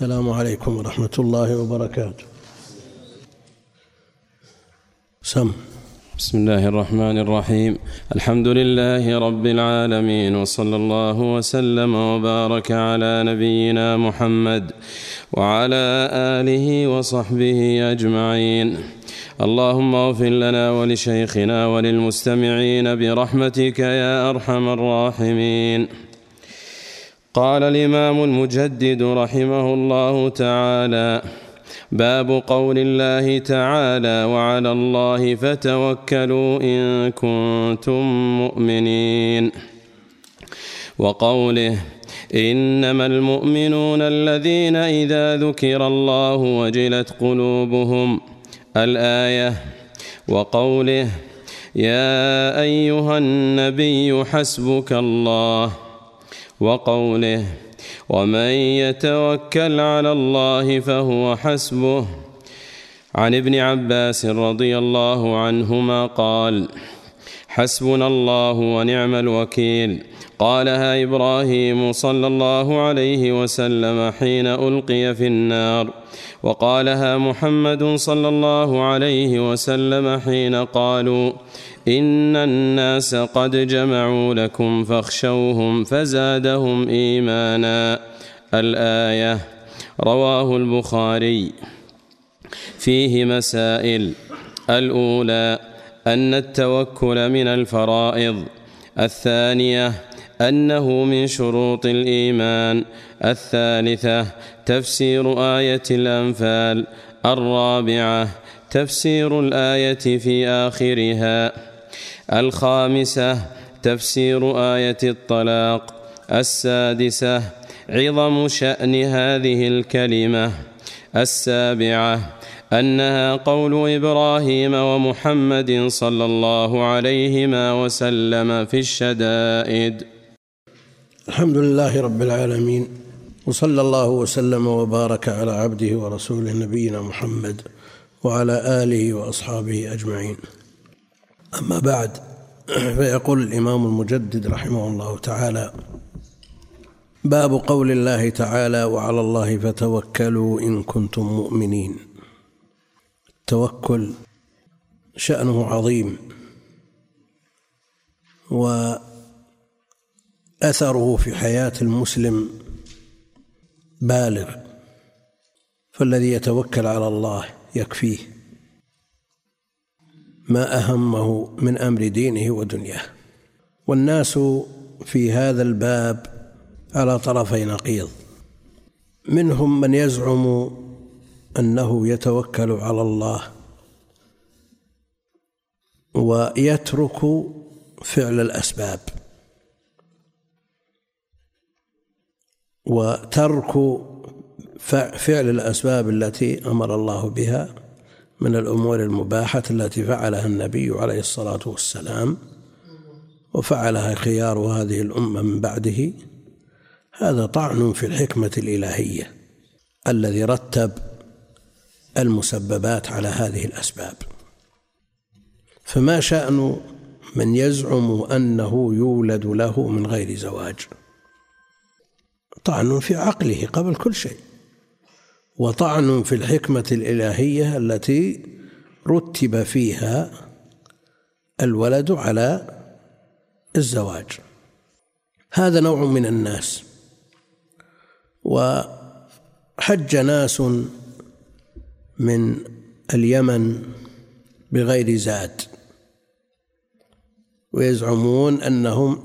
السلام عليكم ورحمة الله وبركاته. بسم الله الرحمن الرحيم. الحمد لله رب العالمين، وصلى الله وسلم وبارك على نبينا محمد وعلى آله وصحبه أجمعين. اللهم اغفر لنا ولشيخنا وللمستمعين برحمتك يا أرحم الراحمين. قال الإمام المجدد رحمه الله تعالى: باب قول الله تعالى: وعلى الله فتوكلوا إن كنتم مؤمنين، وقوله: إنما المؤمنون الذين إذا ذكر الله وجلت قلوبهم، الآية، وقوله: يا أيها النبي حسبك الله، وقوله: ومن يتوكل على الله فهو حسبه. عن ابن عباس رضي الله عنهما قال: حسبنا الله ونعم الوكيل. قالها إبراهيم صلى الله عليه وسلم حين ألقي في النار، وقالها محمد صلى الله عليه وسلم حين قالوا: إن الناس قد جمعوا لكم فاخشوهم فزادهم إيمانا، الآية، رواه البخاري. فيه مسائل: الأولى: أن التوكل من الفرائض. الثانية: أنه من شروط الإيمان. الثالثة: تفسير آية الأنفال. الرابعة: تفسير الآية في آخرها. الخامسة: تفسير آية الطلاق. السادسة: عظم شأن هذه الكلمة. السابعة: أنها قول إبراهيم ومحمد صلى الله عليهما وسلم في الشدائد. الحمد لله رب العالمين، وصلى الله وسلم وبارك على عبده ورسوله نبينا محمد وعلى آله وأصحابه أجمعين. أما بعد، فيقول الإمام المجدد رحمه الله تعالى: باب قول الله تعالى: وعلى الله فتوكلوا إن كنتم مؤمنين. التوكل شأنه عظيم، وأثره في حياة المسلم بالغ، فالذي يتوكل على الله يكفيه ما أهمه من أمر دينه ودنياه. والناس في هذا الباب على طرفي نقيض: منهم من يزعم أنه يتوكل على الله ويترك فعل الأسباب، وترك فعل الأسباب التي أمر الله بها من الأمور المباحة التي فعلها النبي عليه الصلاة والسلام وفعلها خيار هذه الأمة من بعده. هذا طعن في الحكمة الإلهية الذي رتب المسببات على هذه الأسباب. فما شأن من يزعم أنه يولد له من غير زواج؟ طعن في عقله قبل كل شيء، وطعن في الحكمة الإلهية التي رتب فيها الولد على الزواج. هذا نوع من الناس. وحج ناس من اليمن بغير زاد، ويزعمون أنهم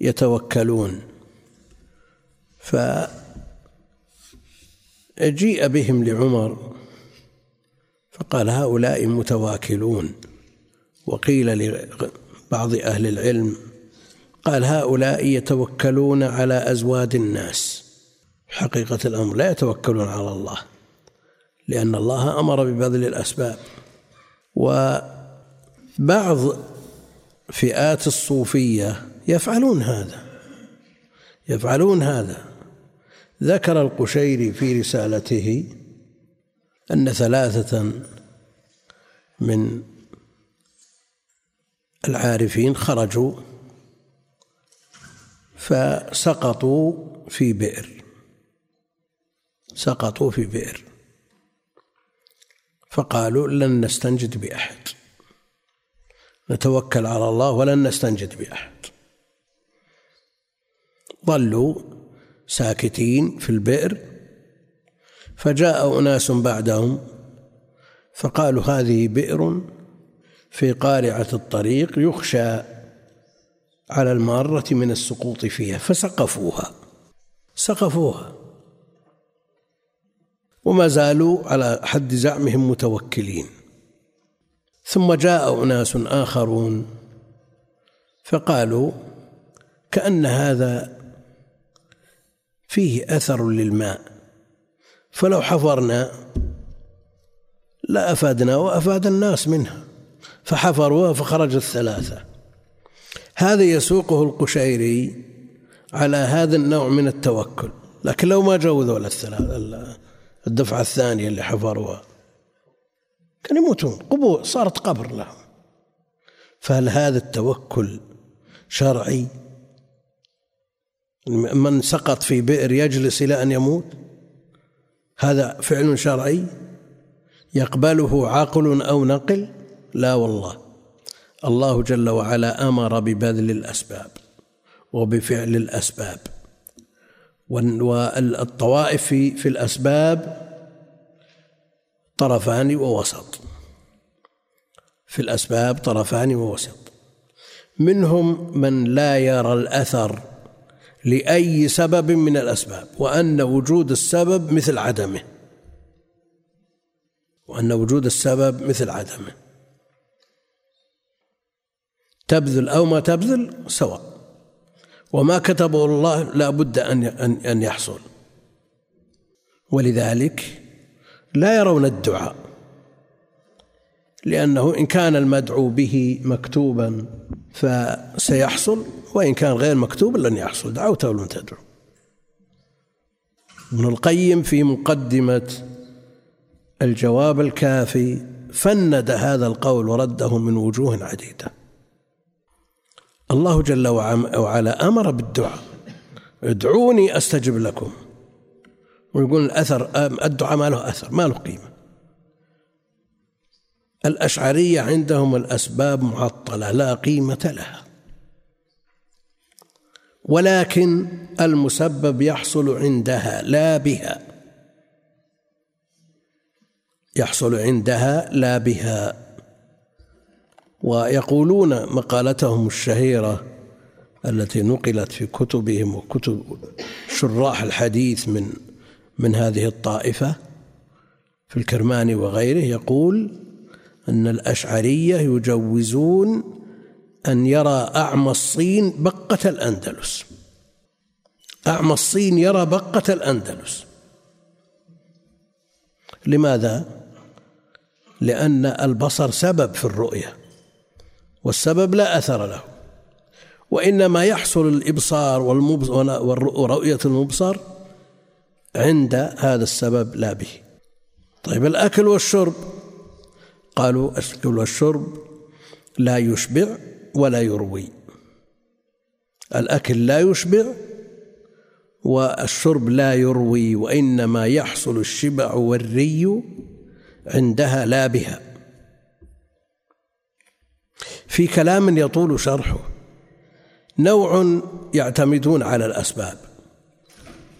يتوكلون، فجيء بهم لعمر فقال: هؤلاء متواكلون. وقيل لبعض أهل العلم قال: هؤلاء يتوكلون على أزواج الناس. حقيقة الأمر لا يتوكلون على الله، لأن الله أمر ببذل الأسباب. وبعض فئات الصوفية يفعلون هذا. ذكر القشيري في رسالته أن 3 من العارفين خرجوا فسقطوا في بئر فقالوا لن نستنجد بأحد، نتوكل على الله ولن نستنجد بأحد. ظلوا ساكتين في البئر، فجاء أناس بعدهم فقالوا هذه بئر في قارعة الطريق يخشى على المارة من السقوط فيها، فسقفوها وما زالوا على حد زعمهم متوكلين. ثم جاء أناس آخرون فقالوا كأن هذا فيه أثر للماء، فلو حفرنا لأفادنا وأفاد الناس منها، فحفروها فخرج الثلاثة. هذا يسوقه القشيري على هذا النوع من التوكل، لكن لو ما جاءوا ذولا الثلاثة الدفعة الثانية اللي حفروها كانوا يموتون، قبور صارت قبر لهم. فهل هذا التوكل شرعي؟ من سقط في بئر يجلس إلى أن يموت، هذا فعل شرعي يقبله عاقل أو نقل؟ لا والله، الله جل وعلا أمر ببذل الأسباب وبفعل الأسباب، والطوائف في الأسباب طرفان ووسط، في الأسباب طرفان ووسط، منهم من لا يرى الأثر لأي سبب من الأسباب، وأن وجود السبب مثل عدمه تبذل أو ما تبذل سواء، وما كتبه الله لا بد أن يحصل، ولذلك لا يرون الدعاء، لأنه إن كان المدعو به مكتوبا فسيحصل، وإن كان غير مكتوب لن يحصل، دعوته لن تدعو. ابن القيم في مقدمة الجواب الكافي فند هذا القول ورده من وجوه عديدة. الله جل وعلا أمر بالدعاء، ادعوني أستجب لكم، ويقول الدعاء ما له أثر، ما له قيمة. الأشعرية عندهم الأسباب معطلة لا قيمة لها، ولكن المسبب يحصل عندها لا بها، ويقولون مقالتهم الشهيرة التي نقلت في كتبهم وكتب شراح الحديث من هذه الطائفة في الكرماني وغيره، يقول أن الأشعرية يجوزون أن يرى أعمى الصين بقة الأندلس، أعمى الصين يرى بقة الأندلس. لماذا؟ لأن البصر سبب في الرؤية، والسبب لا أثر له، وإنما يحصل الإبصار ورؤية المبصر عند هذا السبب لا به. طيب الأكل والشرب، قالوا الأكل والشرب لا يشبع ولا يروي، الأكل لا يشبع والشرب لا يروي، وإنما يحصل الشبع والري عندها لا بها. في كلام يطول شرحه، نوع يعتمدون على الأسباب،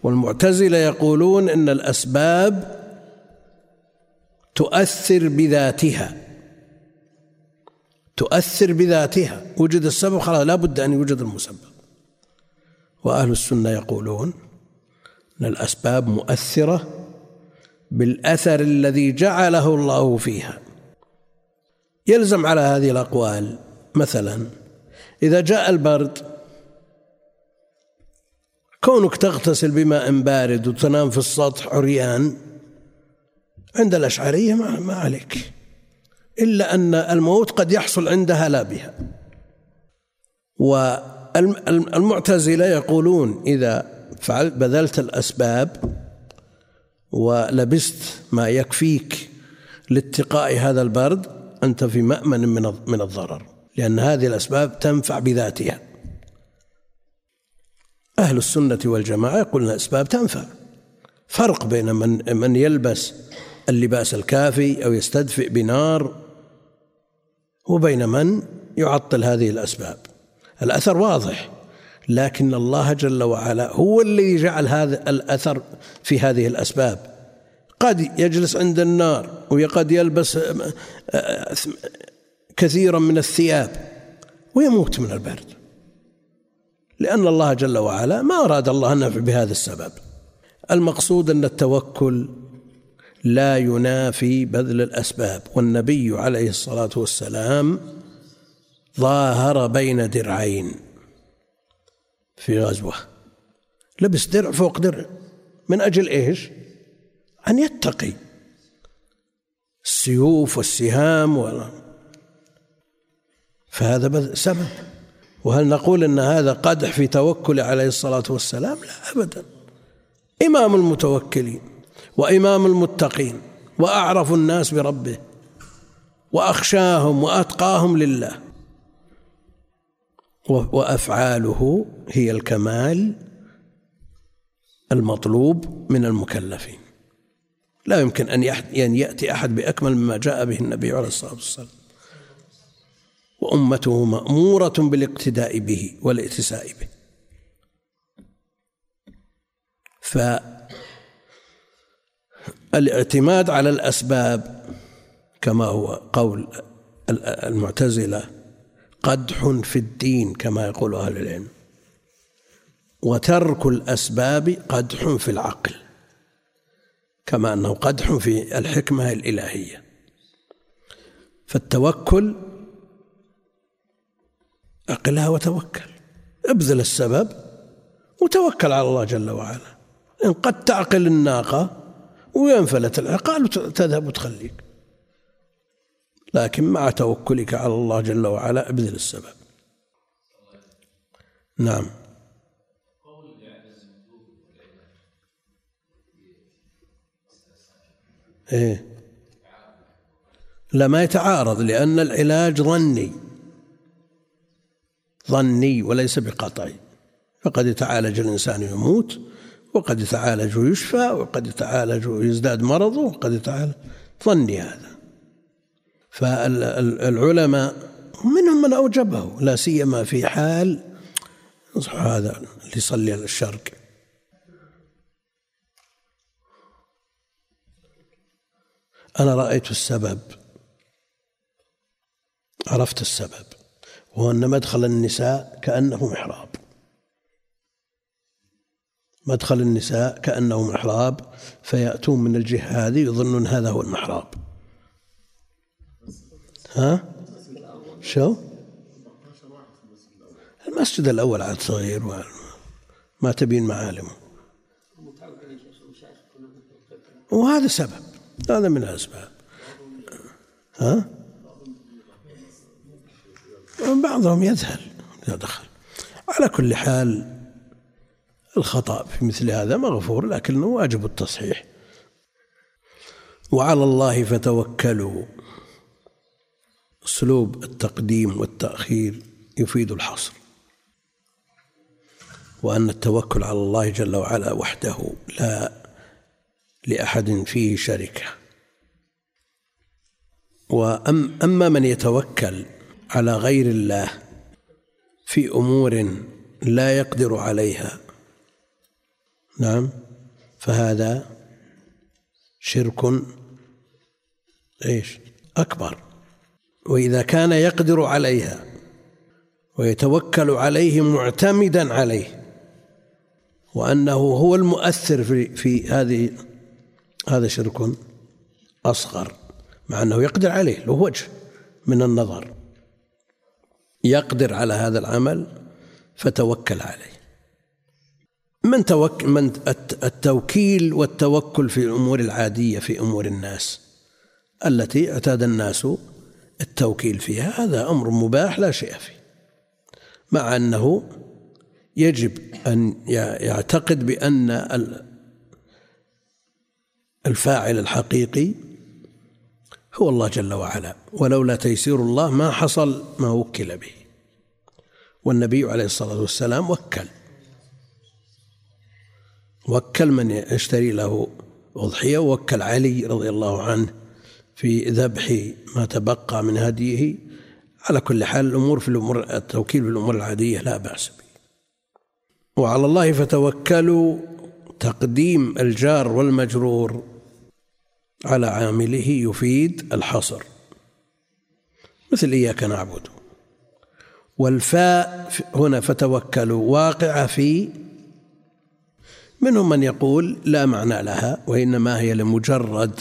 والمعتزلة يقولون إن الأسباب تؤثر بذاتها، وجد السبب خلاص لا بد أن يوجد المسبب. وأهل السنة يقولون أن الأسباب مؤثرة بالأثر الذي جعله الله فيها. يلزم على هذه الأقوال مثلا إذا جاء البرد، كونك تغتسل بماء بارد وتنام في السطح عريان عند الأشعرية ما عليك، إلا أن الموت قد يحصل عندها لا بها. والمعتزلة يقولون إذا فعلت بذلت الأسباب ولبست ما يكفيك لاتقاء هذا البرد أنت في مأمن من الضرر، لأن هذه الأسباب تنفع بذاتها. أهل السنة والجماعة يقولون أسباب تنفع، فرق بين من يلبس اللباس الكافي أو يستدفئ بنار وبين من يعطل هذه الأسباب. الأثر واضح، لكن الله جل وعلا هو الذي جعل هذا الأثر في هذه الأسباب. قد يجلس عند النار وقد يلبس كثيرا من الثياب ويموت من البرد، لأن الله جل وعلا ما أراد الله النفع بهذا السبب. المقصود أن التوكل لا ينافي بذل الأسباب، والنبي عليه الصلاة والسلام ظاهر بين درعين في غزوة، لبس درع فوق درع من أجل إيش؟ أن يتقي السيوف والسهام فهذا سبب. وهل نقول أن هذا قدح في توكل عليه الصلاة والسلام؟ لا أبدا، إمام المتوكلين وإمام المتقين وأعرف الناس بربه وأخشاهم وأتقاهم لله، وأفعاله هي الكمال المطلوب من المكلفين. لا يمكن أن يأتي أحد بأكمل مما جاء به النبي عليه الصلاة والسلام، وأمته مأمورة بالاقتداء به والائتساء به. فالاعتماد على الأسباب كما هو قول المعتزلة قدح في الدين كما يقول أهل العلم، وترك الأسباب قدح في العقل كما أنه قدح في الحكمة الإلهية. فالتوكل أقلها وتوكل، ابذل السبب وتوكل على الله جل وعلا، إن قد تعقل الناقة وينفلت العقال وتذهب وتخليك، لكن مع توكلك على الله جل وعلا ابذل السبب. نعم. إيه؟ لا، ما يتعارض، لأن العلاج ظني وليس بقطعي، فقد يتعالج الإنسان يموت، وقد يتعالج ويشفى، وقد يتعالج ويزداد مرضه، وقد يتعالج، ظني هذا. فالعلماء منهم من أوجبه، لا سيما في حال هذا اللي يصلي الشرق. أنا رأيت السبب، عرفت السبب، وهو أن مدخل النساء كأنه محراب، مدخل النساء كأنه محراب، فيأتون من الجهة هذه يظنون هذا هو المحراب. ها؟ شو؟ المسجد الأول عاد صغير وما تبين معالمه، وهذا سبب، هذا من الأسباب. ها؟ بعضهم يذهل إذا دخل. على كل حال الخطأ في مثل هذا مغفور، لكنه واجب التصحيح. وعلى الله فتوكلوا، أسلوب التقديم والتأخير يفيد الحصر، وأن التوكل على الله جل وعلا وحده لا لأحد فيه شركة. وأما من يتوكل على غير الله في أمور لا يقدر عليها، نعم، فهذا شرك أكبر. وإذا كان يقدر عليها ويتوكل عليه معتمدا عليه وأنه هو المؤثر في هذه، هذا شرك أصغر، مع أنه يقدر عليه، له وجه من النظر، يقدر على هذا العمل فتوكل عليه. من التوكيل والتوكل في الأمور العادية، في أمور الناس التي اعتاد الناس التوكيل فيها، هذا أمر مباح لا شيء فيه، مع أنه يجب أن يعتقد بأن الفاعل الحقيقي هو الله جل وعلا، ولولا تيسير الله ما حصل ما وكل به، والنبي عليه الصلاة والسلام وكل، وكل من يشتري له أضحية، وكل علي رضي الله عنه في ذبح ما تبقى من هديه. على كل حال التوكيل في الأمور العادية لا بأس به. وعلى الله فتوكلوا تقديم الجار والمجرور على عامله يفيد الحصر، مثل إياك نعبد. والفاء هنا فتوكلوا واقع في منهم من يقول لا معنى لها، وإنما هي لمجرد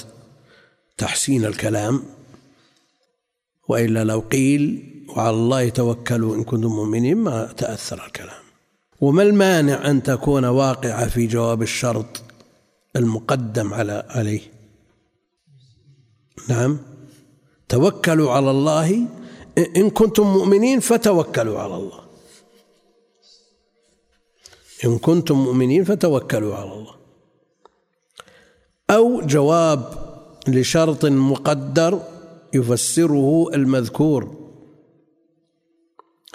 تحسين الكلام، وإلا لو قيل وعلى الله توكلوا إن كنتم مؤمنين ما تأثر الكلام. وما المانع أن تكون واقعة في جواب الشرط المقدم عليه؟ نعم، توكلوا على الله إن كنتم مؤمنين، فتوكلوا على الله. إن كنتم مؤمنين فتوكلوا على الله، أو جواب لشرط مقدر يفسره المذكور.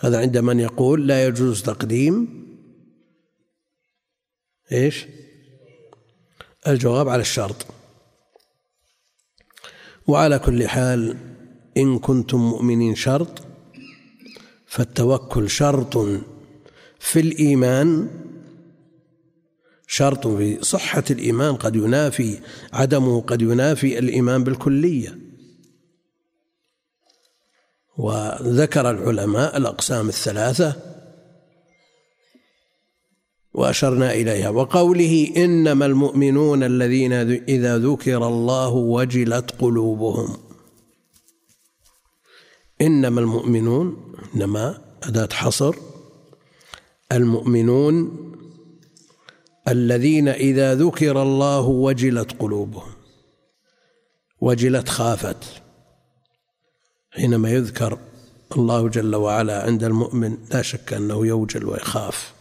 هذا عند من يقول لا يجوز تقديم إيش؟ الجواب على الشرط. وعلى كل حال إن كنتم مؤمنين شرط، فالتوكل شرط في الإيمان، شرط في صحة الإيمان، قد ينافي عدمه، قد ينافي الإيمان بالكلية. وذكر العلماء الأقسام الثلاثة وأشرنا إليها. وقوله إنما المؤمنون الذين إذا ذكر الله وجلت قلوبهم. إنما المؤمنون، إنما أداة حصر، المؤمنون الذين إذا ذكر الله وجلت قلوبهم. وجلت خافت، حينما يذكر الله جل وعلا عند المؤمن لا شك أنه يوجل ويخاف.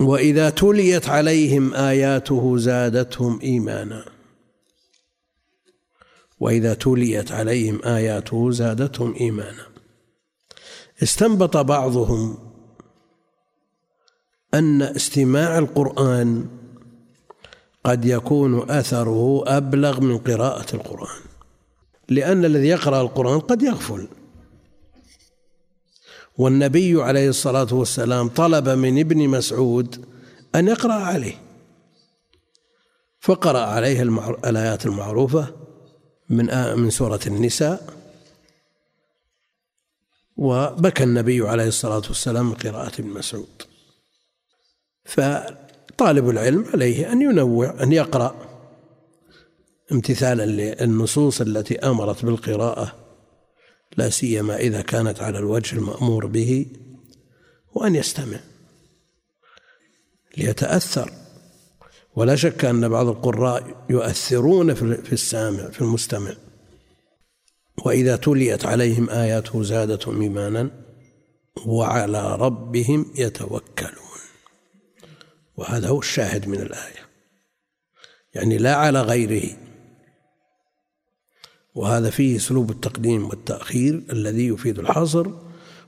وإذا تليت عليهم آياته زادتهم إيمانا. وإذا تليت عليهم آياته زادتهم إيمانا. استنبط بعضهم أن استماع القرآن قد يكون أثره أبلغ من قراءة القرآن، لأن الذي يقرأ القرآن قد يغفل. والنبي عليه الصلاة والسلام طلب من ابن مسعود أن يقرأ عليه، فقرأ عليه الآيات المعروفة من سورة النساء، وبكى النبي عليه الصلاة والسلام من قراءة ابن مسعود. فطالب العلم عليه أن ينوع، أن يقرأ امتثالا للنصوص التي أمرت بالقراءة، لا سيما إذا كانت على الوجه المأمور به، وأن يستمع ليتأثر. ولا شك أن بعض القراء يؤثرون في السامع، في المستمع. وإذا تليت عليهم آياته زادتهم إيمانا وعلى ربهم يتوكلون. وهذا هو الشاهد من الآية، يعني لا على غيره. وهذا فيه أسلوب التقديم والتأخير الذي يفيد الحصر،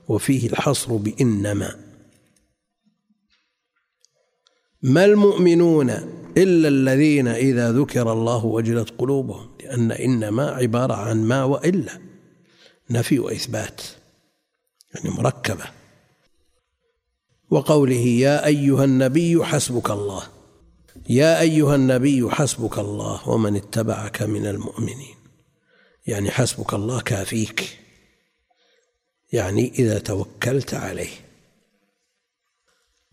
وفيه الحصر بإنما. ما المؤمنون إلا الذين إذا ذكر الله وجلت قلوبهم، لأن إنما عبارة عن ما وإلا، نفي وإثبات، يعني مركبة. وقوله يا أيها النبي حسبك الله، يا أيها النبي حسبك الله ومن اتبعك من المؤمنين، يعني حسبك الله كافيك، يعني إذا توكلت عليه.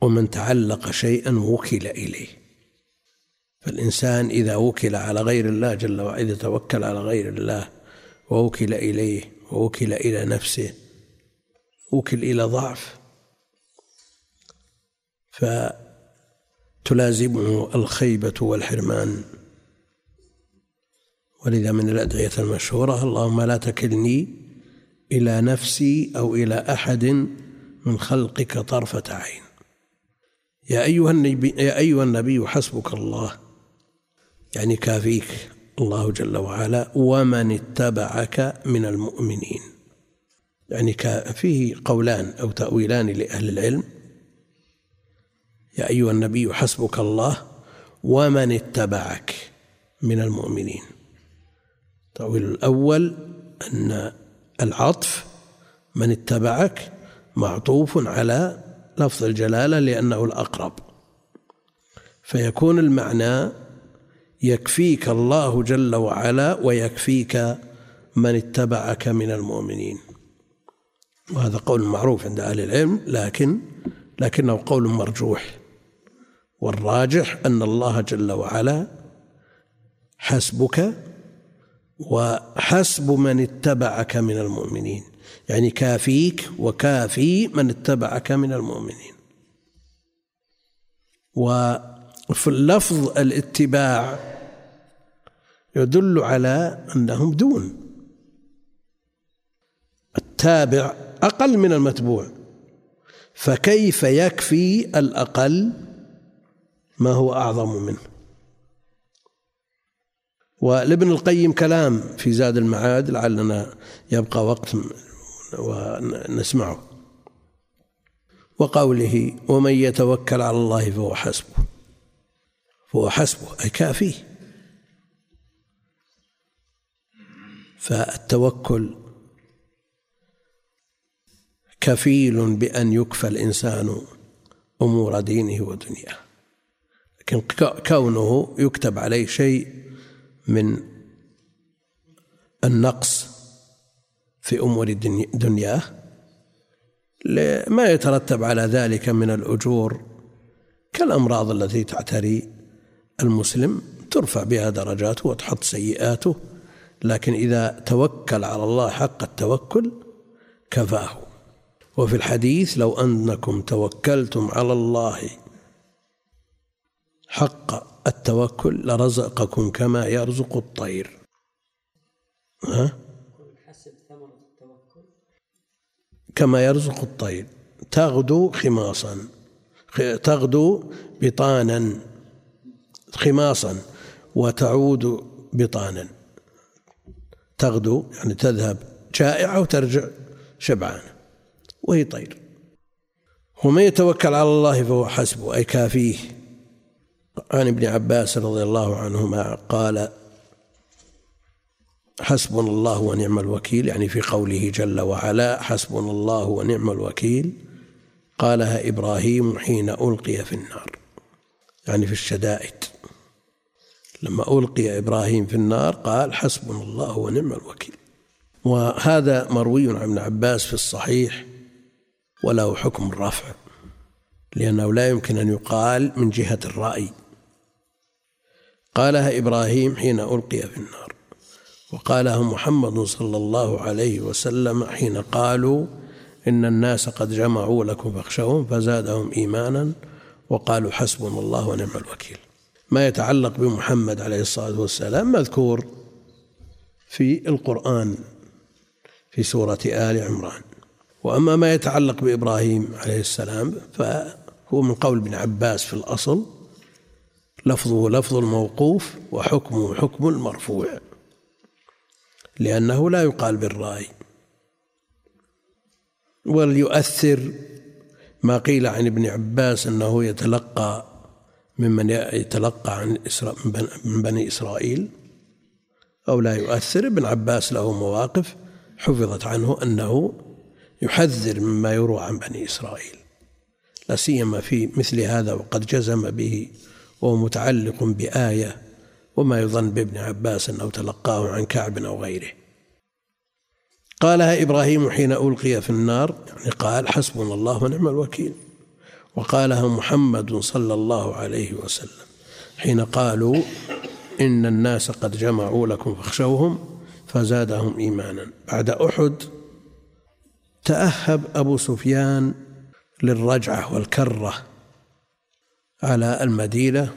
ومن تعلق شيئا وكل إليه، فالإنسان إذا وكل على غير الله جل وعلا، إذا توكل على غير الله ووكل إليه ووكل إلى نفسه، وكل إلى ضعف، فتلازمه الخيبة والحرمان. ولذا من الأدعية المشهورة اللهم لا تكلني إلى نفسي أو إلى أحد من خلقك طرفة عين. يا أيها النبي حسبك الله، يعني كافيك الله جل وعلا. ومن اتبعك من المؤمنين، يعني فيه قولان أو تأويلان لأهل العلم، يا أيها النبي حسبك الله ومن اتبعك من المؤمنين. التأويل الأول أن العطف من اتبعك معطوف على لفظ الجلالة لأنه الأقرب، فيكون المعنى يكفيك الله جل وعلا ويكفيك من اتبعك من المؤمنين، وهذا قول معروف عند أهل العلم، لكنه قول مرجوح، والراجح أن الله جل وعلا حسبك وحسب من اتبعك من المؤمنين، يعني كافيك وكافي من اتبعك من المؤمنين. وفي اللفظ الاتباع يدل على أنهم دون، التابع أقل من المتبوع، فكيف يكفي الأقل ما هو أعظم منه؟ ولابن القيم كلام في زاد المعاد، لعلنا يبقى وقت ونسمعه. وقوله ومن يتوكل على الله فهو حسبه، فهو حسبه أي كافيه. فالتوكل كفيل بأن يكفى الإنسان أمور دينه ودنياه، لكن كونه يكتب عليه شيء من النقص في أمور دنياه ما يترتب على ذلك من الأجور كالأمراض التي تعتري المسلم، ترفع بها درجاته وتحط سيئاته، لكن إذا توكل على الله حق التوكل كفاه. وفي الحديث لو أنكم توكلتم على الله حق التوكل لرزقكم كما يرزق الطير. كما يرزق الطير تغدو خماصا، تغدو بطانا خماصا وتعود بطانا، تغدو يعني تذهب جائعة وترجع شبعانة وهي طير. ومن يتوكل على الله فهو حسبه أي كافيه. عن ابن عباس رضي الله عنهما قال حسبنا الله ونعم الوكيل، يعني في قوله جل وعلا حسبنا الله ونعم الوكيل، قالها إبراهيم حين ألقي في النار، يعني في الشدائد، لما ألقي إبراهيم في النار قال حسبنا الله ونعم الوكيل. وهذا مروي عن ابن عباس في الصحيح وله حكم الرفع، لأنه لا يمكن أن يقال من جهة الرأي. قالها إبراهيم حين ألقي في النار، وقالها محمد صلى الله عليه وسلم حين قالوا إن الناس قد جمعوا لكم فاخشوهم فزادهم إيمانا وقالوا حسبنا الله ونعم الوكيل. ما يتعلق بمحمد عليه الصلاة والسلام مذكور في القرآن في سورة آل عمران، وأما ما يتعلق بإبراهيم عليه السلام فهو من قول ابن عباس في الأصل، لفظه لفظ الموقوف وحكمه حكم المرفوع، لأنه لا يقال بالرأي. وليؤثر ما قيل عن ابن عباس أنه يتلقى ممن يتلقى عن من بني إسرائيل أو لا يؤثر. ابن عباس له مواقف حفظت عنه أنه يحذر مما يروى عن بني إسرائيل، لا سيما في مثل هذا، وقد جزم به وهو متعلق بآية، وما يظن بابن عباس أنه تلقاه عن كعب أو غيره. قالها إبراهيم حين ألقي في النار، يعني قال حسبنا الله ونعم الوكيل. وقالها محمد صلى الله عليه وسلم حين قالوا إن الناس قد جمعوا لكم فاخشوهم فزادهم إيمانا. بعد أحد تأهب أبو سفيان للرجعة والكرة على المدينة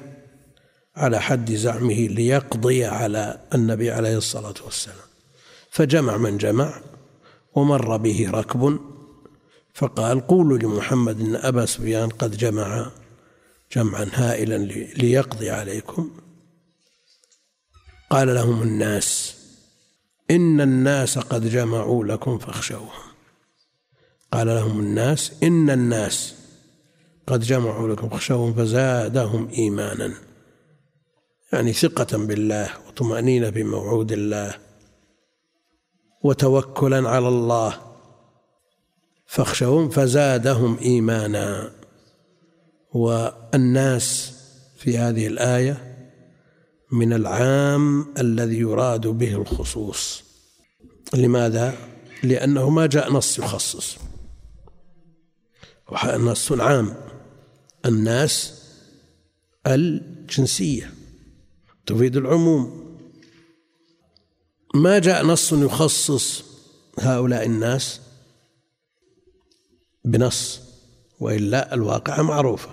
على حد زعمه ليقضي على النبي عليه الصلاة والسلام، فجمع من جمع ومر به ركب فقال قولوا لمحمد إن أبا سفيان قد جمع جمعا هائلا ليقضي عليكم. قال لهم الناس إن الناس قد جمعوا لكم فاخشوهم. قال لهم الناس إن الناس قد جمعوا لكم فاخشوهم فزادهم إيمانا، يعني ثقة بالله وطمأنينة بموعود الله وتوكلا على الله، فاخشوهم فزادهم إيمانا. والناس في هذه الآية من العام الذي يراد به الخصوص. لماذا؟ لأنه ما جاء نص يخصص، نص عام. الناس الجنسية تفيد العموم، ما جاء نص يخصص هؤلاء الناس بنص، وإلا الواقعة معروفة.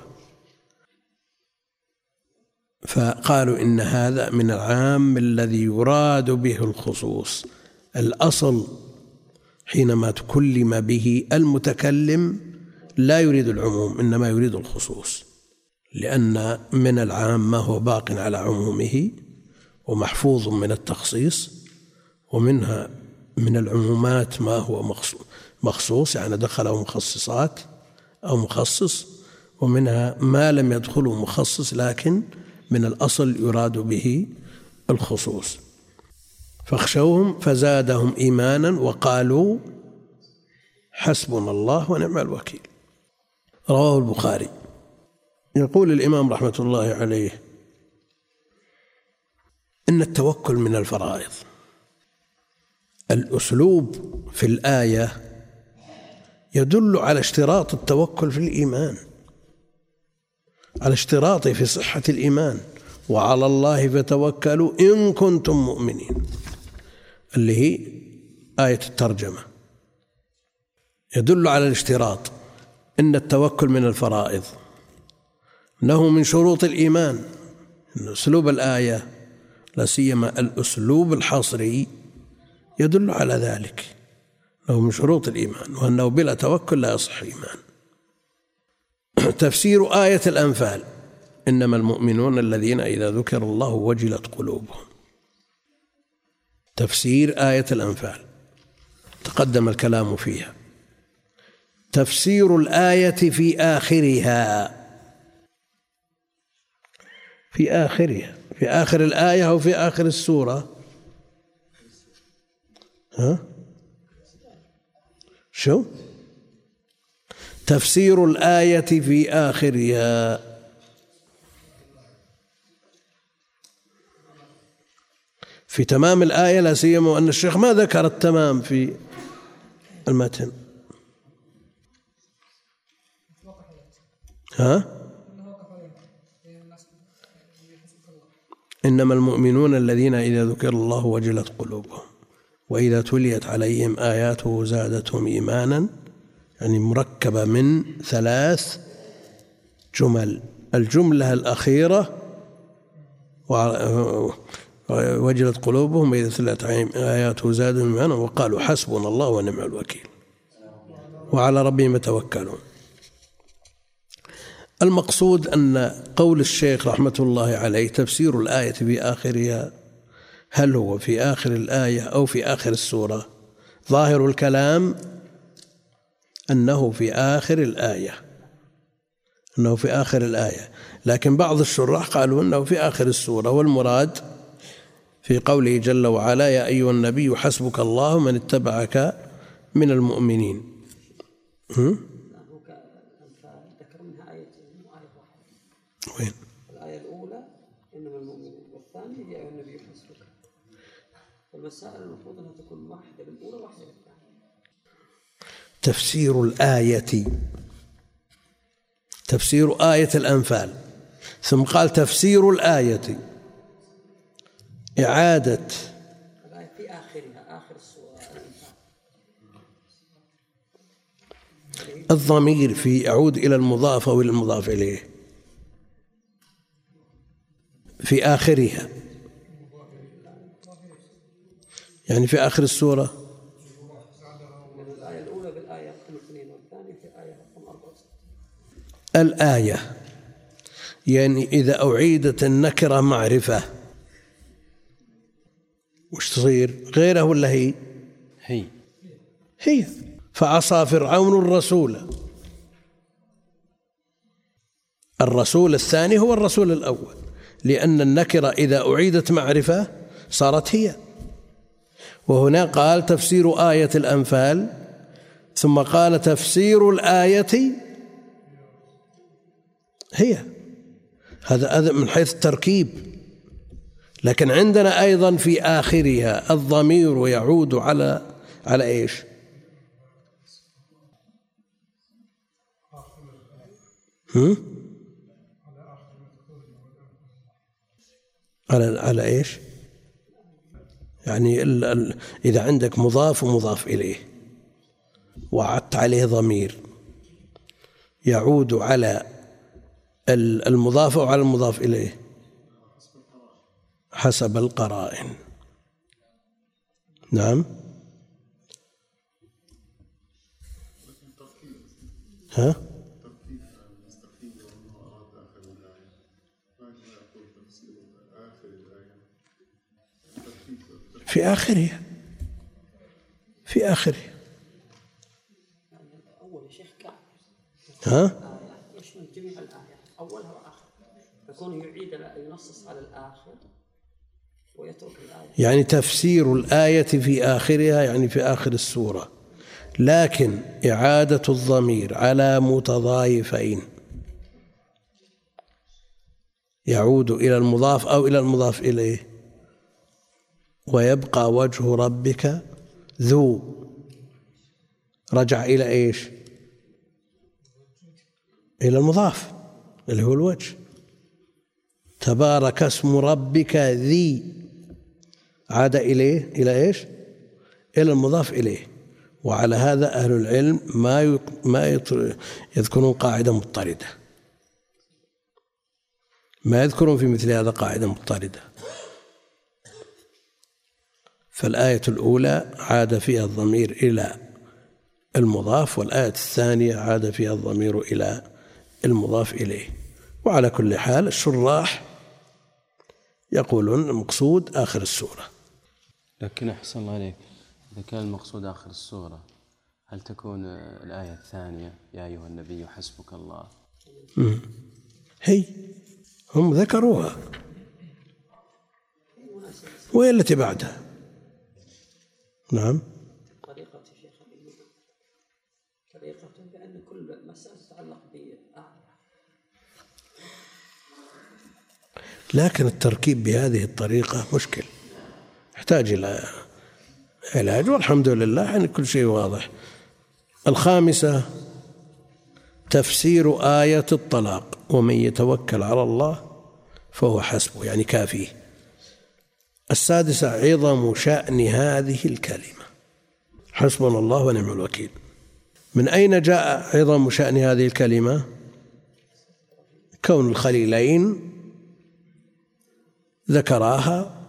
فقالوا إن هذا من العام الذي يراد به الخصوص. الأصل حينما تكلم به المتكلم لا يريد العموم، إنما يريد الخصوص، لأن من العام ما هو باق على عمومه ومحفوظ من التخصيص، ومنها من العمومات ما هو مخصوص، يعني دخله مخصصات أو مخصص، ومنها ما لم يدخله مخصص لكن من الأصل يراد به الخصوص. فاخشوهم فزادهم إيمانا وقالوا حسبنا الله ونعم الوكيل. رواه البخاري. يقول الإمام رحمة الله عليه إن التوكل من الفرائض. الأسلوب في الآية يدل على اشتراط التوكل في الإيمان، على اشتراطه في صحة الإيمان. وعلى الله فتوكلوا إن كنتم مؤمنين، اللي هي آية الترجمة، يدل على الاشتراط. إن التوكل من الفرائض، إنه من شروط الإيمان. إن أسلوب الآية لا سيما الأسلوب الحصري يدل على ذلك، إنه من شروط الإيمان، وأنه بلا توكل لا يصح إيمان. تفسير آية الأنفال إنما المؤمنون الذين إذا ذكر الله وجلت قلوبهم، تفسير آية الأنفال تقدم الكلام فيها. تفسير الآية في آخرها، في آخرها، في آخر الآية أو في آخر السورة، ها؟ شو؟ تفسير الآية في آخرها في تمام الآية، لا سيما أن الشيخ ما ذكر التمام في المتن، ها؟ إنما المؤمنون الذين إذا ذكر الله وجلت قلوبهم وإذا تليت عليهم آياته زادتهم إيمانا، يعني مركبة من ثلاث جمل. الجملة الأخيرة وجلت قلوبهم وإذا تليت عليهم آياته زادتهم إيمانا وقالوا حسبنا الله ونعم الوكيل وعلى ربهم يتوكلون. المقصود أن قول الشيخ رحمة الله عليه تفسير الآية في آخرها، هل هو في آخر الآية أو في آخر السورة؟ ظاهر الكلام أنه في آخر الآية، أنه في آخر الآية، لكن بعض الشراح قالوا أنه في آخر السورة، والمراد في قوله جل وعلا يا أيها النبي حسبك الله من اتبعك من المؤمنين. وين؟ الآية الأولى إنما المؤمنون، والثانية يا أيها النبي حسبك، والمسائل المفروض أنها تكون واحدة بالأولى واحدة بالثانية. تفسير الآية، تفسير آية الأنفال، ثم قال تفسير الآية، إعادة الآية في آخرها، آخر السورة. الضمير في يعود إلى المضاف أو المضاف إليه، في آخرها يعني في آخر السورة. الآية يعني إذا أعيدت النكرة معرفة وش تصير؟ غيره ولا هي؟ هي. فعصى فرعون الرسول الرسول الثاني هو الرسول الأول، لأن النكرة إذا أعيدت معرفة صارت هي. وهنا قال تفسير آية الأنفال، ثم قال تفسير الآية هي، هذا من حيث التركيب. لكن عندنا أيضا في آخرها الضمير يعود على إيش؟ على إيش؟ يعني إذا عندك مضاف ومضاف إليه وعدت عليه ضمير يعود على المضاف وعلى المضاف إليه حسب القرائن. نعم. ها؟ في آخره. ها؟ أولها وآخر يكون يعيد ينصص على الآخر ويترك الآية. يعني تفسير الآية في آخرها، يعني في آخر السورة، لكن إعادة الضمير على متضايفين، يعود إلى المضاف أو إلى المضاف إليه، ويبقى وجه ربك ذو، رجع إلى إيش؟ إلى المضاف اللي هو الوجه. تبارك اسم ربك ذي، عاد إليه، إلى إيش؟ إلى المضاف إليه. وعلى هذا أهل العلم ما يذكرون قاعدة مضطردة، ما يذكرون في مثل هذا قاعدة مضطردة. فالآية الأولى عاد فيها الضمير إلى المضاف، والآية الثانية عاد فيها الضمير إلى المضاف إليه. وعلى كل حال الشراح يقولون المقصود آخر السورة. لكن أحسن الله عليك، إذا كان المقصود آخر السورة هل تكون الآية الثانية يا أيها النبي حسبك الله؟ هي هم ذكروها، وهي التي بعدها. نعم. طريقة بأن كل مسألة تتعلق بأعلى، لكن التركيب بهذه الطريقة مشكل، يحتاج إلى علاج. والحمد لله يعني كل شيء واضح. الخامسة تفسير آية الطلاق، ومن يتوكل على الله فهو حسبه، يعني كافيه. السادسة عظم شأن هذه الكلمة، حسبنا الله ونعم الوكيل. من أين جاء عظم شأن هذه الكلمة؟ كون الخليلين ذكراها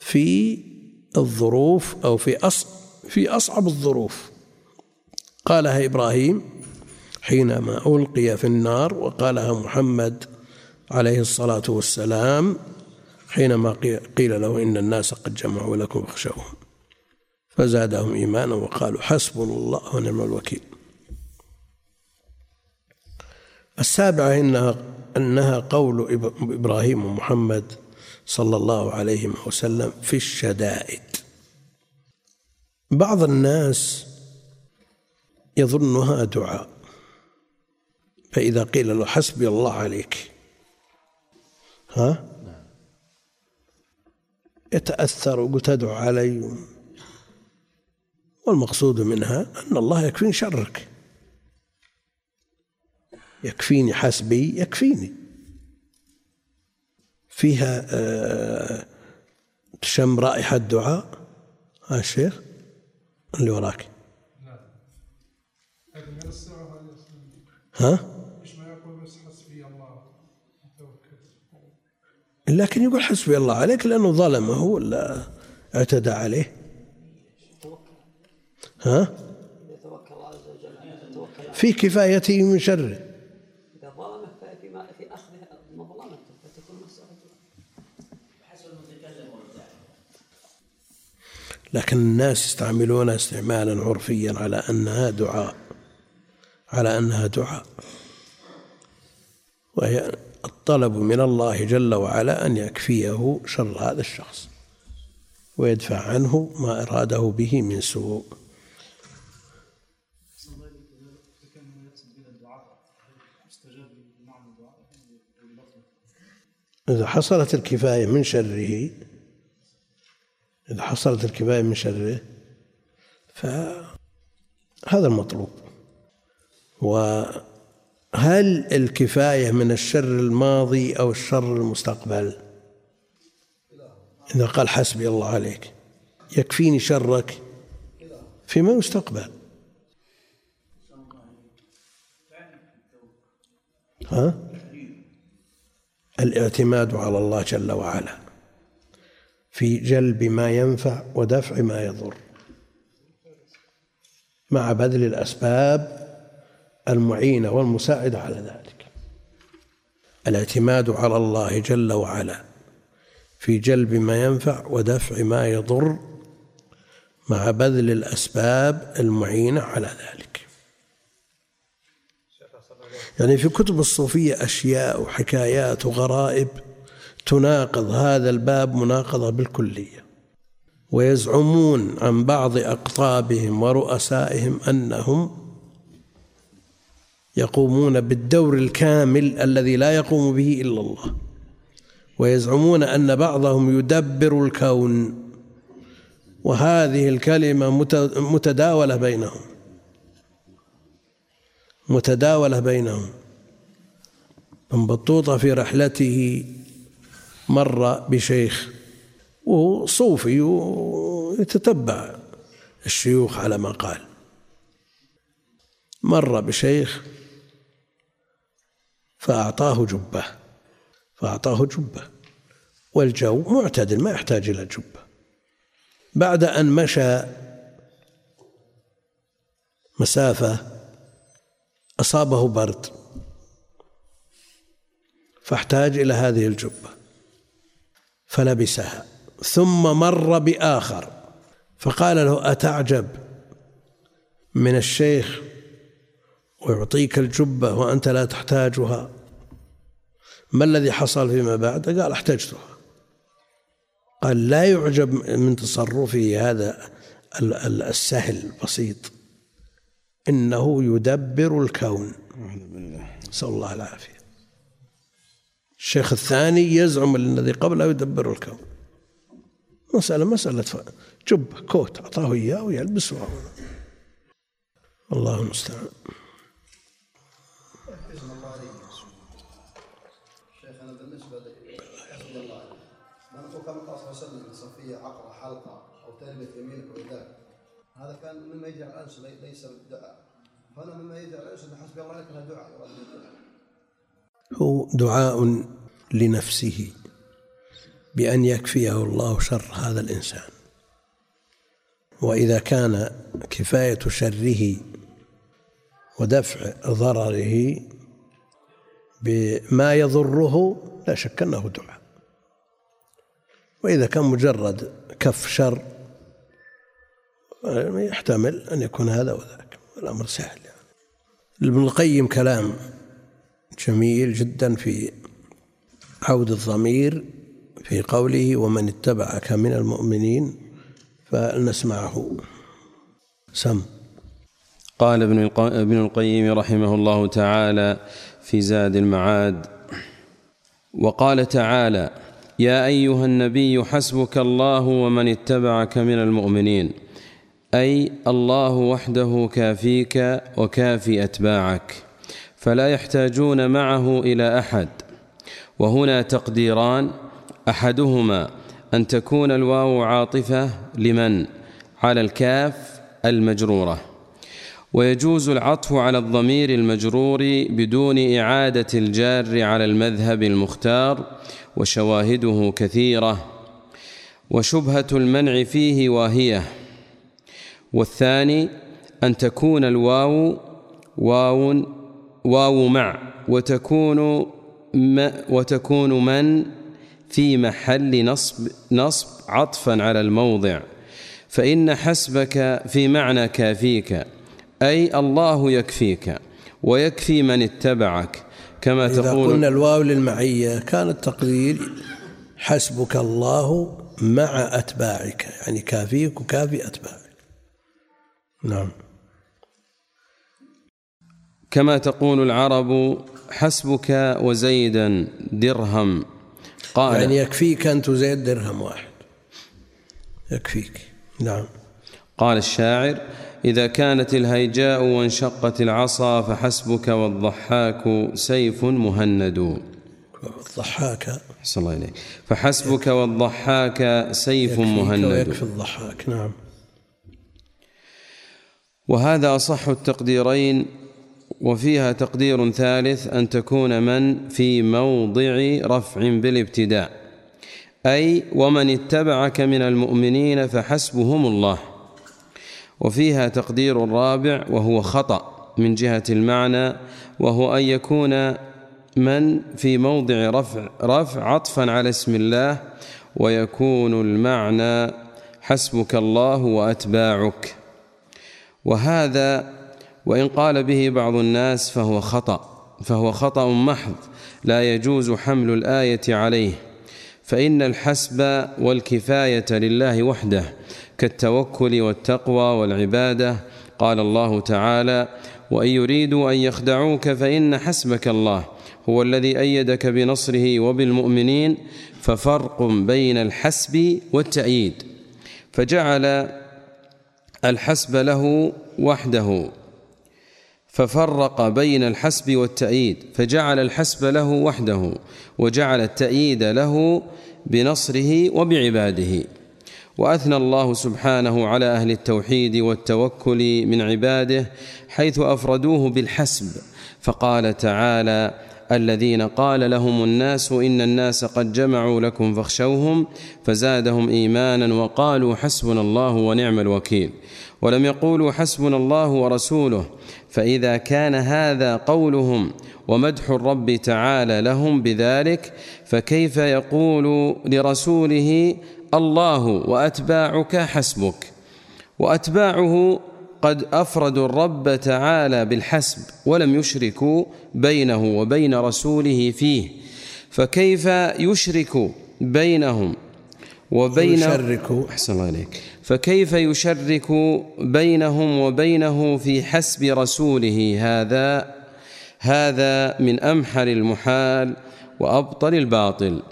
في الظروف أو في أصعب الظروف. قالها إبراهيم حينما ألقي في النار، وقالها محمد عليه الصلاة والسلام حينما قيل له إن الناس قد جمعوا لكم فاخشوهم فزادهم إيمانا وقالوا حسبنا الله ونعم الوكيل. السابعة أنها قول إبراهيم ومحمد صلى الله عليه وسلم في الشدائد. بعض الناس يظنها دعاء، فإذا قيل له حسبي الله عليك يتأثر وقل تدعو علي، والمقصود منها أن الله يكفيني شرك، يكفيني حسبي يكفيني. فيها تشم رائحة الدعاء. ها الشيخ اللي وراك؟ ها؟ لكن يقول حسبي الله عليك لأنه ظلمه ولا اعتدى عليه. ها؟ في كفايته من شره. لكن الناس يستعملونها استعمالا عرفيا على أنها دعاء، وهي الطلب من الله جل وعلا أن يكفيه شر هذا الشخص ويدفع عنه ما أراده به من سوء. إذا حصلت الكفاية من شره فهذا المطلوب. وهل الكفاية من الشر الماضي أو الشر المستقبل؟ إذا قال حسبي الله عليك يكفيني شرك فيما يستقبل، الاعتماد على الله جل وعلا في جلب ما ينفع ودفع ما يضر مع بذل الأسباب المعينة والمساعدة على ذلك. الاعتماد على الله جل وعلا في جلب ما ينفع ودفع ما يضر مع بذل الأسباب المعينة على ذلك. يعني في كتب الصوفية أشياء وحكايات وغرائب تناقض هذا الباب مناقضة بالكلية، ويزعمون عن بعض أقطابهم ورؤسائهم أنهم يقومون بالدور الكامل الذي لا يقوم به إلا الله، ويزعمون أن بعضهم يدبر الكون، وهذه الكلمة متداولة بينهم. ابن بطوطة في رحلته مر بشيخ وهو صوفي ويتتبع الشيوخ على ما قال، مر بشيخ فأعطاه جبة والجو معتدل ما يحتاج إلى جبة. بعد أن مشى مسافة أصابه برد فاحتاج إلى هذه الجبة فلبسها، ثم مر بآخر فقال له أتعجب من الشيخ ويعطيك الجبة وأنت لا تحتاجها؟ ما الذي حصل فيما بعد؟ قال احتجتها. قال لا يعجب من تصرفه هذا السهل البسيط، إنه يدبر الكون، نسأل الله العافية. الشيخ الثاني يزعم الذي قبله يدبر الكون. مسألة جب كوت أعطاه إياه ويلبسه، الله المستعان. شيخ أنا بالنسبة لي أنا أقول كم قاصر سنة من صفية عقرة حلقة أو تربية يمينك وذاك، هذا كان مما يجعل الأنس ليس بالدعاء، فأنا مما يجعل الأنس حسبي الله لك أنها دعاء، هو دعاء لنفسه بأن يكفيه الله شر هذا الإنسان. وإذا كان كفاية شره ودفع ضرره بما يضره لا شك أنه دعاء، وإذا كان مجرد كف شر يحتمل أن يكون هذا وذاك، الأمر سهل. ابن القيم كلام جميل جدا في عود الضمير في قوله ومن اتبعك من المؤمنين، فلنسمعه. قال ابن القيم رحمه الله تعالى في زاد المعاد: وقال تعالى يا أيها النبي حسبك الله ومن اتبعك من المؤمنين، أي الله وحده كافيك وكافي أتباعك فلا يحتاجون معه إلى أحد. وهنا تقديران: أحدهما أن تكون الواو عاطفة لمن على الكاف المجرورة، ويجوز العطف على الضمير المجرور بدون إعادة الجار على المذهب المختار، وشواهده كثيرة، وشبهة المنع فيه واهية. والثاني أن تكون الواو واو مع، وتكون من في محل نصب عطفا على الموضع، فإن حسبك في معنى كافيك، أي الله يكفيك ويكفي من اتبعك كما تقول. إذا قلنا الواو للمعية كان التقدير حسبك الله مع أتباعك، يعني كافيك وكافي أتباعك. نعم. كما تقول العرب حسبك وزيدا درهم. قال يعني يكفيك أن تزيد درهم واحد، يكفيك. نعم. قال الشاعر إذا كانت الهيجاء وانشقت العصا فحسبك والضحاك سيف مهند. الضحاك صلى الله عليه. فحسبك والضحاك سيف مهند. ويكفي الضحاك. نعم. وهذا أصح التقديرين، وفيها تقدير ثالث أن تكون من في موضع رفع بالابتداء، أي ومن اتبعك من المؤمنين فحسبهم الله. وفيها تقدير رابع وهو خطأ من جهة المعنى، وهو أن يكون من في موضع رفع عطفا على اسم الله، ويكون المعنى حسبك الله وأتباعك. وهذا وإن قال به بعض الناس فهو خطأ، فهو خطأ محض لا يجوز حمل الآية عليه، فإن الحسب والكفاية لله وحده كالتوكل والتقوى والعبادة. قال الله تعالى وإن يريدوا أن يخدعوك فإن حسبك الله هو الذي أيدك بنصره وبالمؤمنين. ففرق بين الحسب والتأييد، فجعل الحسب له وحده، ففرق بين الحسب والتأييد، فجعل الحسب له وحده وجعل التأييد له بنصره وبعباده. وأثنى الله سبحانه على أهل التوحيد والتوكل من عباده حيث أفردوه بالحسب، فقال تعالى الذين قال لهم الناس إن الناس قد جمعوا لكم فاخشوهم فزادهم إيمانا وقالوا حسبنا الله ونعم الوكيل، ولم يقولوا حسبنا الله ورسوله. فإذا كان هذا قولهم ومدح الرب تعالى لهم بذلك، فكيف يقول لرسوله الله وأتباعك حسبك، وأتباعه قد أفردوا الرب تعالى بالحسب ولم يشركوا بينه وبين رسوله فيه، فكيف يشرك بينهم وبين أحسن الله عليك، فكيف يشرك بينهم وبينه في حسب رسوله؟ هذا من أمحل المحال وأبطل الباطل.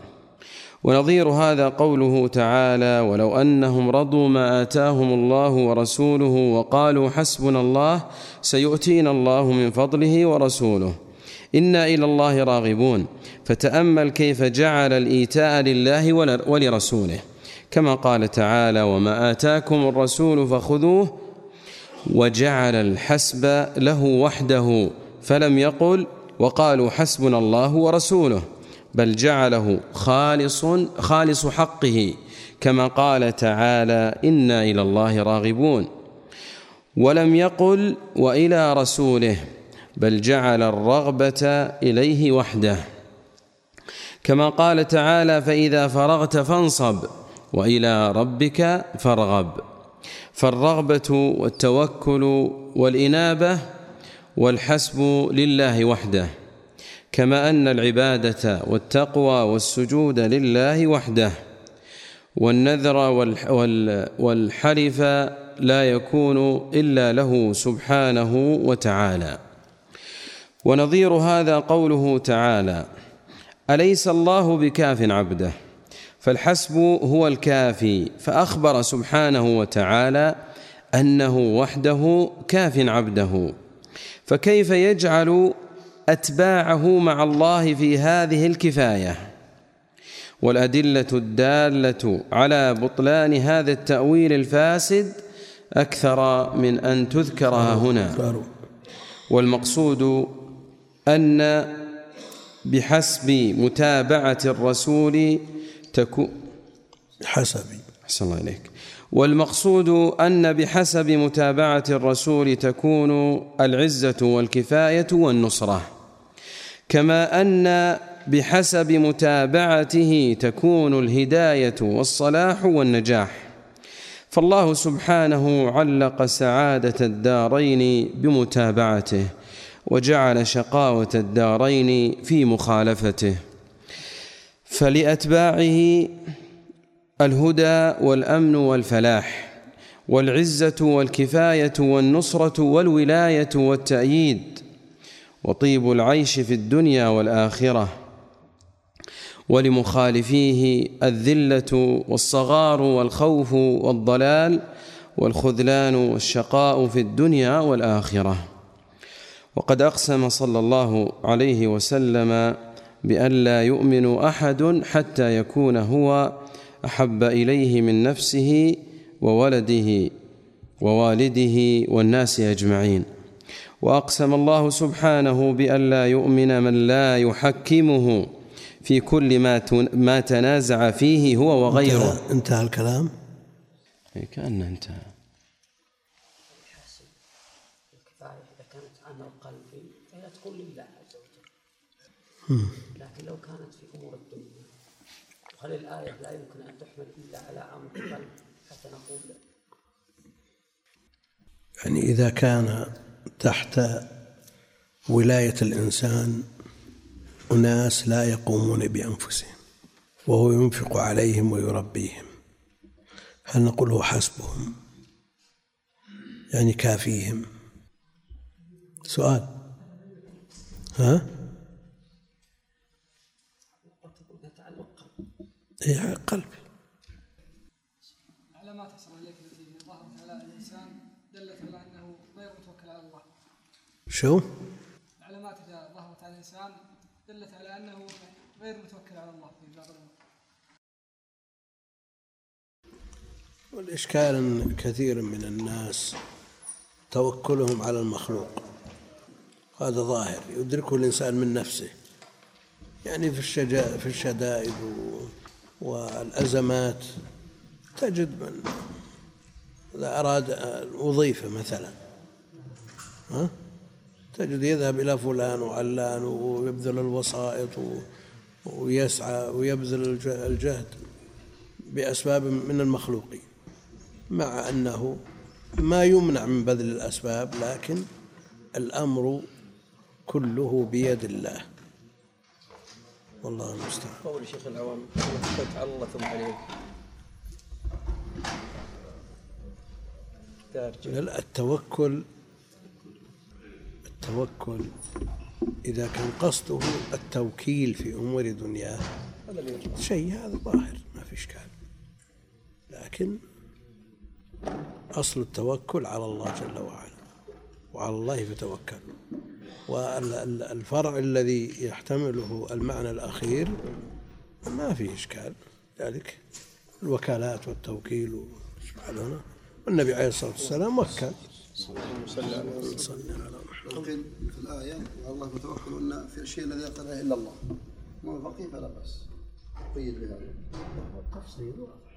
ونظير هذا قوله تعالى ولو أنهم رضوا ما آتاهم الله ورسوله وقالوا حسبنا الله سيؤتينا الله من فضله ورسوله إنا إلى الله راغبون. فتأمل كيف جعل الإيتاء لله ولرسوله، كما قال تعالى وما آتاكم الرسول فخذوه، وجعل الحسب له وحده فلم يقل وقالوا حسبنا الله ورسوله، بل جعله خالص حقه كما قال تعالى إنا إلى الله راغبون، ولم يقل وإلى رسوله، بل جعل الرغبة إليه وحده كما قال تعالى فإذا فرغت فانصب وإلى ربك فارغب. فالرغبة والتوكل والإنابة والحسب لله وحده، كما أن العبادة والتقوى والسجود لله وحده، والنذر والحلف لا يكون إلا له سبحانه وتعالى. ونظير هذا قوله تعالى أليس الله بكاف عبده، فالحسب هو الكافي، فأخبر سبحانه وتعالى أنه وحده كاف عبده، فكيف يجعل أتباعه مع الله في هذه الكفاية؟ والأدلة الدالة على بطلان هذا التأويل الفاسد أكثر من أن تذكرها هنا. والمقصود أن بحسب متابعة الرسول تكون العزة والكفاية والنصرة، كما أن بحسب متابعته تكون الهداية والصلاح والنجاح. فالله سبحانه علق سعادة الدارين بمتابعته، وجعل شقاوة الدارين في مخالفته، فلأتباعه الهدى والأمن والفلاح والعزة والكفاية والنصرة والولاية والتأييد وطيب العيش في الدنيا والآخرة، ولمخالفيه الذلة والصغار والخوف والضلال والخذلان والشقاء في الدنيا والآخرة. وقد أقسم صلى الله عليه وسلم بأن لا يؤمن أحد حتى يكون هو أحب إليه من نفسه وولده ووالده والناس أجمعين. وأقسم الله سبحانه بأن لا يؤمن من لا يحكمه في كل ما تنازع فيه هو وغيره. انتهى الكلام؟ كأنه انتهى. إذا كانت عن القلب فهي تقول لله عز وجل، لكن لو كانت في أمور الدنيا وهل الآية لا يمكن أن تحمل إلا على أمر القلب حتى نقول له. يعني إذا كان تحت ولاية الإنسان أناس لا يقومون بأنفسهم وهو ينفق عليهم ويربيهم، هل نقول هو حسبهم يعني كافيهم؟ سؤال. ها؟ أي على القلب. علامات أحسن عليك التي ظهرت على الإنسان دلت على أنه غير متوكل على الله. شو؟ العلامات إذا ظهرت على الإنسان دلت على أنه غير متوكل على الله في بعض الأمور. والإشكال أن كثير من الناس توكلهم على المخلوق، هذا ظاهر يدركه الإنسان من نفسه، يعني في الشدائد والأزمات تجد من إذا أراد الوظيفة مثلا تجد يذهب إلى فلان وعلان ويبذل الوسائط ويسعى ويبذل الجهد بأسباب من المخلوقين، مع أنه ما يمنع من بذل الأسباب، لكن الأمر كله بيد الله والله المستعان. قول شيخ العوام توكلت على الله ثم عليك، التوكل إذا كان قصده التوكيل في أمور دنياه شيء هذا ظاهر ما في إشكال، لكن أصل التوكل على الله جل وعلا، وعلى الله فتوكل. والفرع الذي يحتمله المعنى الأخير ما فيه إشكال، ذلك الوكالات والتوكيل وسبحانه. والنبي عليه الصلاة والسلام وكل صلى على محمد في الآية الله فتوكلون في الشيء الذي يقدره إلا الله، ما بقي فلا بأس قيد بهذا تفصيل.